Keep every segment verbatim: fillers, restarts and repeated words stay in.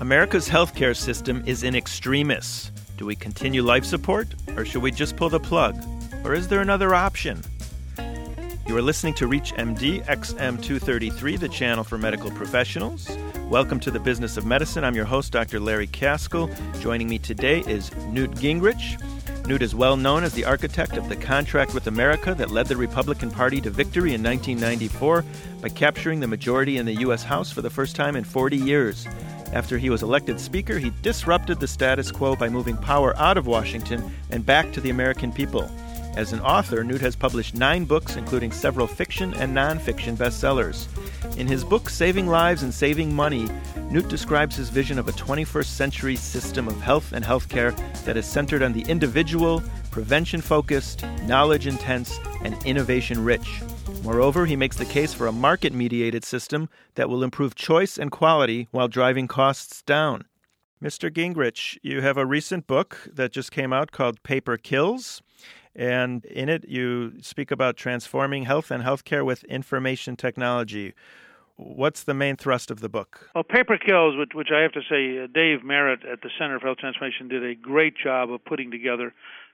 America's healthcare system is in extremis. Do we continue life support, or should we just pull the plug? Or is there another option? You are listening to ReachMD X M two thirty-three, the channel for medical professionals. Welcome to the Business of Medicine. I'm your host, Doctor Larry Kaskel. Joining me today is Newt Gingrich. Newt is well known as the architect of the Contract with America that led the Republican Party to victory in nineteen ninety-four by capturing the majority in the U S House for the first time in forty years. After he was elected Speaker, he disrupted the status quo by moving power out of Washington and back to the American people. As an author, Newt has published nine books, including several fiction and nonfiction bestsellers. In his book, Saving Lives and Saving Money, Newt describes his vision of a twenty-first century system of health and healthcare that is centered on the individual, prevention-focused, knowledge-intense, and innovation-rich. Moreover, he makes the case for a market-mediated system that will improve choice and quality while driving costs down. Mister Gingrich, you have a recent book that just came out called Paper Kills. And in it, you speak about transforming health and healthcare with information technology. What's the main thrust of the book? Well, Paper Kills, which, which I have to say, uh, Dave Merritt at the Center for Health Transformation did a great job of putting together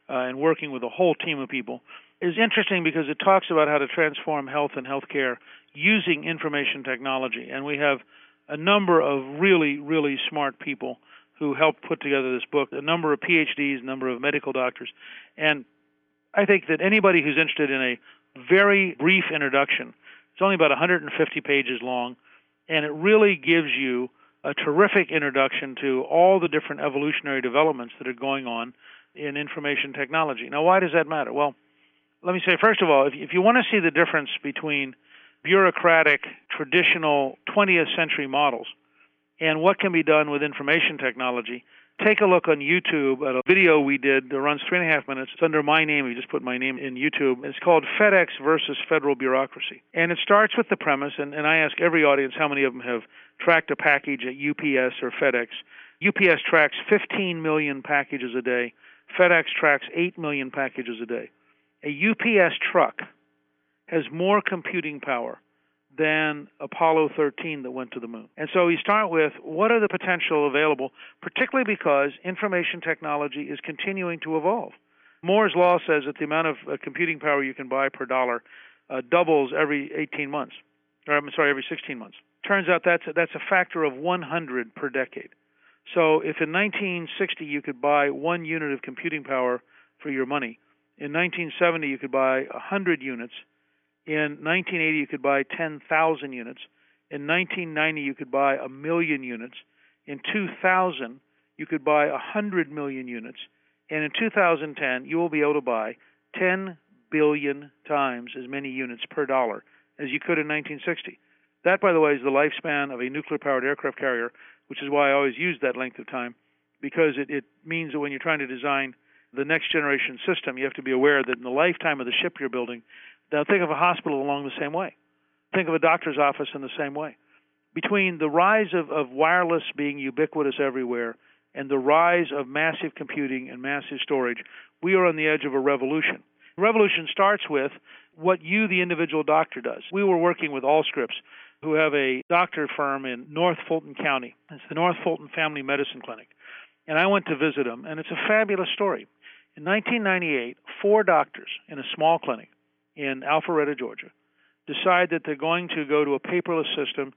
uh, and working with a whole team of people, is interesting because it talks about how to transform health and healthcare using information technology. And we have a number of really, really smart people who helped put together this book, a number of PhDs, a number of medical doctors. And I think that anybody who's interested in a very brief introduction, it's only about one hundred fifty pages long, and it really gives you a terrific introduction to all the different evolutionary developments that are going on in information technology. Now, why does that matter? Well, let me say, first of all, if, if you want to see the difference between bureaucratic, traditional twentieth century models and what can be done with information technology, take a look on YouTube at a video we did that runs three and a half minutes. It's under my name. We just put my name in YouTube. It's called FedEx versus Federal Bureaucracy. And it starts with the premise, and, and I ask every audience how many of them have tracked a package at U P S or FedEx. U P S tracks fifteen million packages a day. FedEx tracks eight million packages a day. A U P S truck has more computing power than Apollo thirteen that went to the moon. And so you start with, what are the potential available, particularly because information technology is continuing to evolve. Moore's law says that the amount of uh, computing power you can buy per dollar uh, doubles every eighteen months, or I'm sorry, every sixteen months. Turns out that's a, that's a factor of one hundred per decade. So if in nineteen sixty you could buy one unit of computing power for your money, in nineteen seventy you could buy one hundred units, in nineteen eighty, you could buy ten thousand units. In nineteen ninety, you could buy a million units. In two thousand, you could buy one hundred million units. And in two thousand ten, you will be able to buy ten billion times as many units per dollar as you could in nineteen sixty. That, by the way, is the lifespan of a nuclear-powered aircraft carrier, which is why I always use that length of time, because it, it means that when you're trying to design the next-generation system, you have to be aware that in the lifetime of the ship you're building. Now, think of a hospital along the same way. Think of a doctor's office in the same way. Between the rise of, of wireless being ubiquitous everywhere and the rise of massive computing and massive storage, we are on the edge of a revolution. Revolution starts with what you, the individual doctor, does. We were working with Allscripts, who have a doctor firm in North Fulton County. It's the North Fulton Family Medicine Clinic. And I went to visit them, and it's a fabulous story. In nineteen ninety-eight, four doctors in a small clinic in Alpharetta, Georgia, decide that they're going to go to a paperless system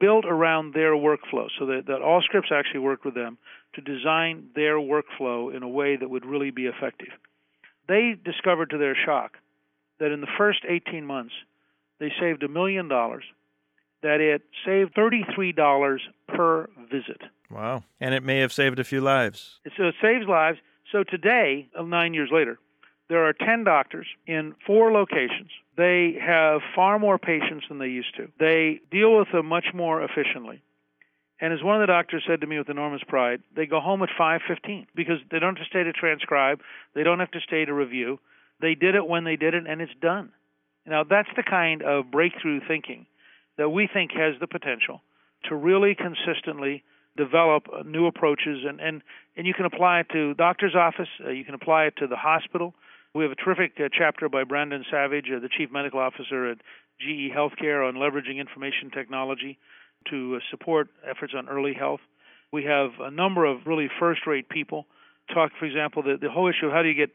built around their workflow, so that, that Allscripts actually worked with them to design their workflow in a way that would really be effective. They discovered to their shock that in the first eighteen months, they saved a million dollars, that it saved thirty-three dollars per visit. Wow. And it may have saved a few lives. So it saves lives. So today, nine years later, there are ten doctors in four locations. They have far more patients than they used to. They deal with them much more efficiently. And as one of the doctors said to me with enormous pride, they go home at five fifteen because they don't have to stay to transcribe. They don't have to stay to review. They did it when they did it, and it's done. Now, that's the kind of breakthrough thinking that we think has the potential to really consistently develop new approaches. And, and, and you can apply it to doctor's office. Uh, you can apply it to the hospital. We have a terrific uh, chapter by Brandon Savage, uh, the Chief Medical Officer at G E Healthcare, on leveraging information technology to uh, support efforts on early health. We have a number of really first-rate people. Talk, for example, the, the whole issue of how do you get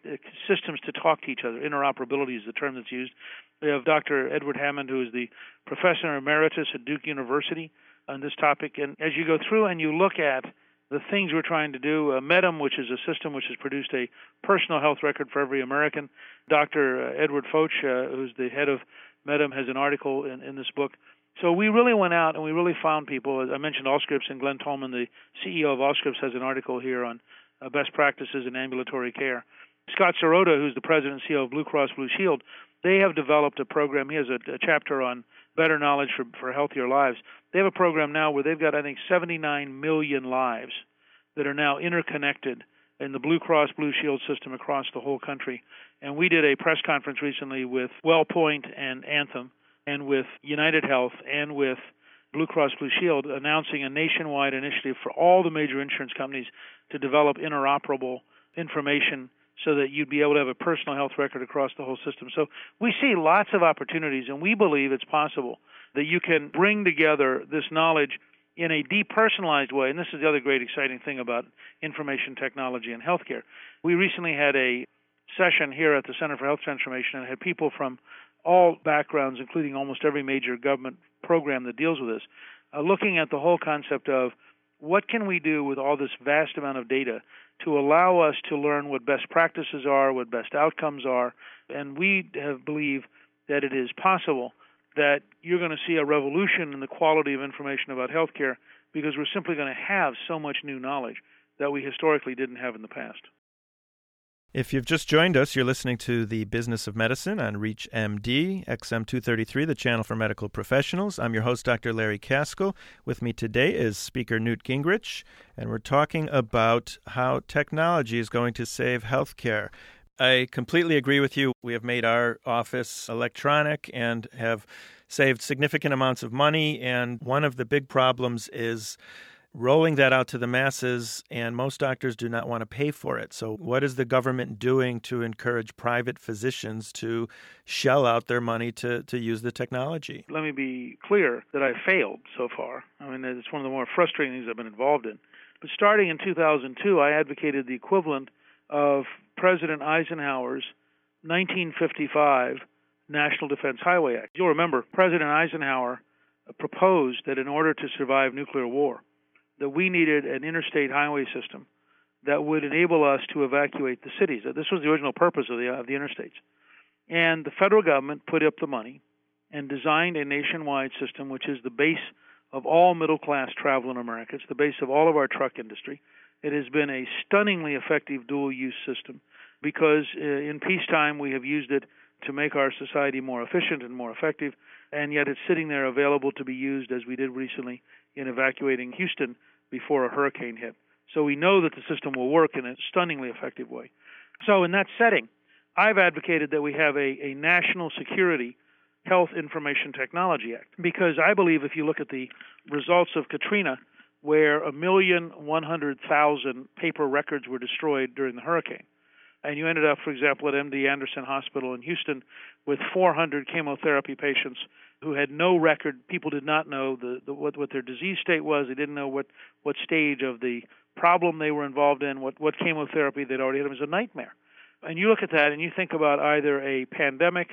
systems to talk to each other. Interoperability is the term that's used. We have Doctor Edward Hammond, who is the professor emeritus at Duke University on this topic. And as you go through and you look at the things we're trying to do, uh, Medem, which is a system which has produced a personal health record for every American. Doctor Edward Foch, uh, who's the head of Medem, has an article in, in this book. So we really went out and we really found people. As I mentioned Allscripts, and Glenn Tolman, the C E O of Allscripts, has an article here on Uh, best practices in ambulatory care. Scott Sirota, who's the president and C E O of Blue Cross Blue Shield, they have developed a program. He has a, a chapter on better knowledge for, for healthier lives. They have a program now where they've got, I think, seventy-nine million lives that are now interconnected in the Blue Cross Blue Shield system across the whole country. And we did a press conference recently with WellPoint and Anthem and with UnitedHealth and with Blue Cross Blue Shield, announcing a nationwide initiative for all the major insurance companies to develop interoperable information so that you'd be able to have a personal health record across the whole system. So we see lots of opportunities, and we believe it's possible that you can bring together this knowledge in a depersonalized way. And this is the other great exciting thing about information technology and healthcare. We recently had a session here at the Center for Health Transformation and had people from all backgrounds, including almost every major government program that deals with this, uh, looking at the whole concept of what can we do with all this vast amount of data to allow us to learn what best practices are, what best outcomes are. And we have believe that it is possible that you're going to see a revolution in the quality of information about healthcare, because we're simply going to have so much new knowledge that we historically didn't have in the past. If you've just joined us, you're listening to The Business of Medicine on ReachMD, X M two thirty-three, the channel for medical professionals. I'm your host, Doctor Larry Kaskel. With me today is Speaker Newt Gingrich, and we're talking about how technology is going to save healthcare. I completely agree with you. We have made our office electronic and have saved significant amounts of money, and one of the big problems is rolling that out to the masses, and most doctors do not want to pay for it. So what is the government doing to encourage private physicians to shell out their money to, to use the technology? Let me be clear that I failed so far. I mean, it's one of the more frustrating things I've been involved in. But starting in two thousand two, I advocated the equivalent of President Eisenhower's nineteen fifty-five National Defense Highway Act. You'll remember President Eisenhower proposed that in order to survive nuclear war, that we needed an interstate highway system that would enable us to evacuate the cities. This was the original purpose of the, of the interstates. And the federal government put up the money and designed a nationwide system, which is the base of all middle-class travel in America. It's the base of all of our truck industry. It has been a stunningly effective dual-use system because in peacetime we have used it to make our society more efficient and more effective, and yet it's sitting there available to be used, as we did recently in evacuating Houston before a hurricane hit. So we know that the system will work in a stunningly effective way. So in that setting, I've advocated that we have a, a National Security Health Information Technology Act, because I believe if you look at the results of Katrina, where a million one hundred thousand paper records were destroyed during the hurricane, and you ended up, for example, at M D Anderson Hospital in Houston with four hundred chemotherapy patients who had no record. People did not know the, the, what, what their disease state was. They didn't know what, what stage of the problem they were involved in, what, what chemotherapy they'd already had. It was a nightmare. And you look at that and you think about either a pandemic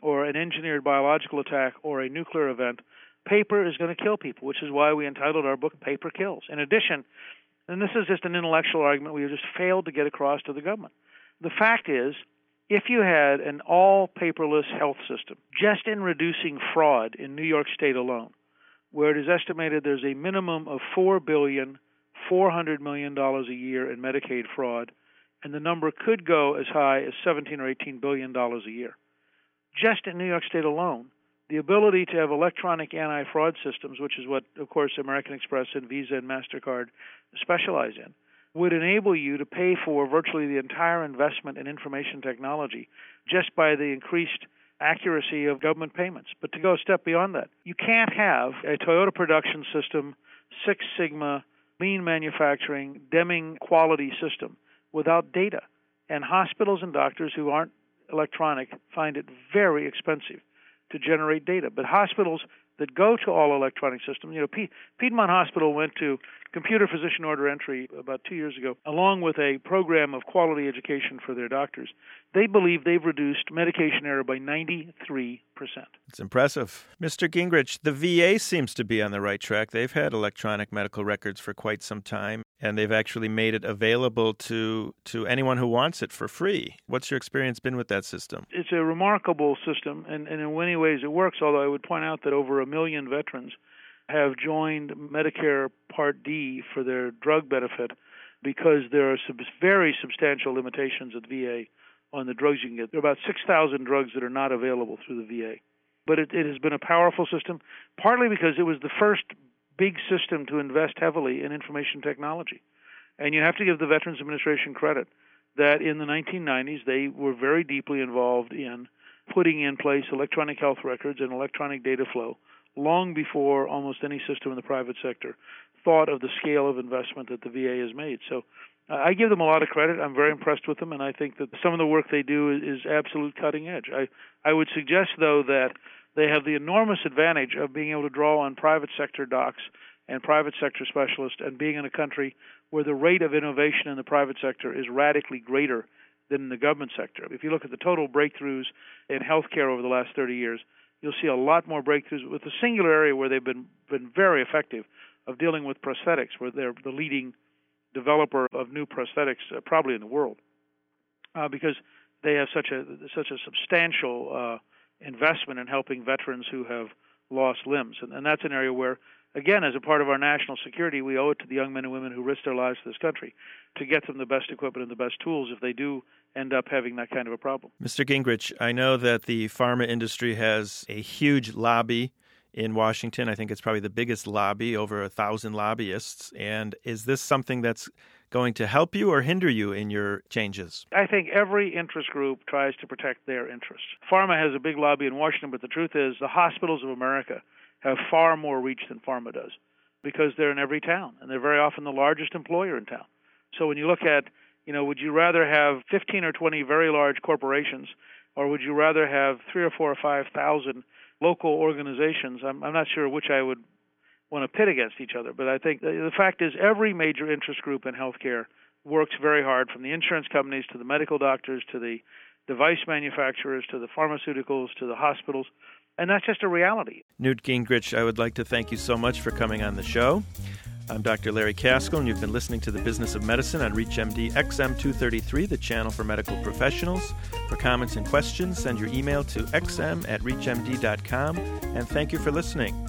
or an engineered biological attack or a nuclear event. Paper is going to kill people, which is why we entitled our book Paper Kills. In addition, and this is just an intellectual argument we have just failed to get across to the government, the fact is, if you had an all-paperless health system, just in reducing fraud in New York State alone, where it is estimated there's a minimum of four billion, four hundred million dollars a year in Medicaid fraud, and the number could go as high as seventeen or eighteen billion dollars a year. Just in New York State alone, the ability to have electronic anti-fraud systems, which is what, of course, American Express and Visa and MasterCard specialize in, would enable you to pay for virtually the entire investment in information technology just by the increased accuracy of government payments. But to go a step beyond that, you can't have a Toyota production system, Six Sigma, lean manufacturing, Deming quality system without data. And hospitals and doctors who aren't electronic find it very expensive to generate data. But hospitals that go to all electronic systems, you know, P- Piedmont Hospital went to computer physician order entry about two years ago, along with a program of quality education for their doctors, they believe they've reduced medication error by ninety-three percent. It's impressive. Mister Gingrich, the V A seems to be on the right track. They've had electronic medical records for quite some time, and they've actually made it available to, to anyone who wants it for free. What's your experience been with that system? It's a remarkable system, and, and in many ways it works, although I would point out that over a million veterans have joined Medicare Part D for their drug benefit because there are sub- very substantial limitations at V A on the drugs you can get. There are about six thousand drugs that are not available through the V A. But it, it has been a powerful system, partly because it was the first big system to invest heavily in information technology. And you have to give the Veterans Administration credit that in the nineteen nineties, they were very deeply involved in putting in place electronic health records and electronic data flow long before almost any system in the private sector thought of the scale of investment that the V A has made. So I give them a lot of credit. I'm very impressed with them, and I think that some of the work they do is absolute cutting edge. I, I would suggest, though, that they have the enormous advantage of being able to draw on private sector docs and private sector specialists and being in a country where the rate of innovation in the private sector is radically greater than in the government sector. If you look at the total breakthroughs in healthcare over the last thirty years, you'll see a lot more breakthroughs with the singular area where they've been, been very effective of dealing with prosthetics, where they're the leading developer of new prosthetics uh, probably in the world uh, because they have such a such a substantial uh, investment in helping veterans who have lost limbs. And, and that's an area where, again, as a part of our national security, we owe it to the young men and women who risk their lives to this country to get them the best equipment and the best tools if they do end up having that kind of a problem. Mister Gingrich, I know that the pharma industry has a huge lobby in Washington. I think it's probably the biggest lobby, over a thousand lobbyists. And is this something that's going to help you or hinder you in your changes? I think every interest group tries to protect their interests. Pharma has a big lobby in Washington, but the truth is the hospitals of America have far more reach than pharma does because they're in every town, and they're very often the largest employer in town. So when you look at, you know, would you rather have fifteen or twenty very large corporations, or would you rather have three or four or five thousand local organizations? I'm, I'm not sure which I would want to pit against each other, but I think the fact is every major interest group in healthcare works very hard, from the insurance companies to the medical doctors to the device manufacturers to the pharmaceuticals to the hospitals, and that's just a reality. Newt Gingrich, I would like to thank you so much for coming on the show. I'm Doctor Larry Kaskel, and you've been listening to The Business of Medicine on ReachMD X M two thirty-three, the channel for medical professionals. For comments and questions, send your email to x m at reach m d dot com, and thank you for listening.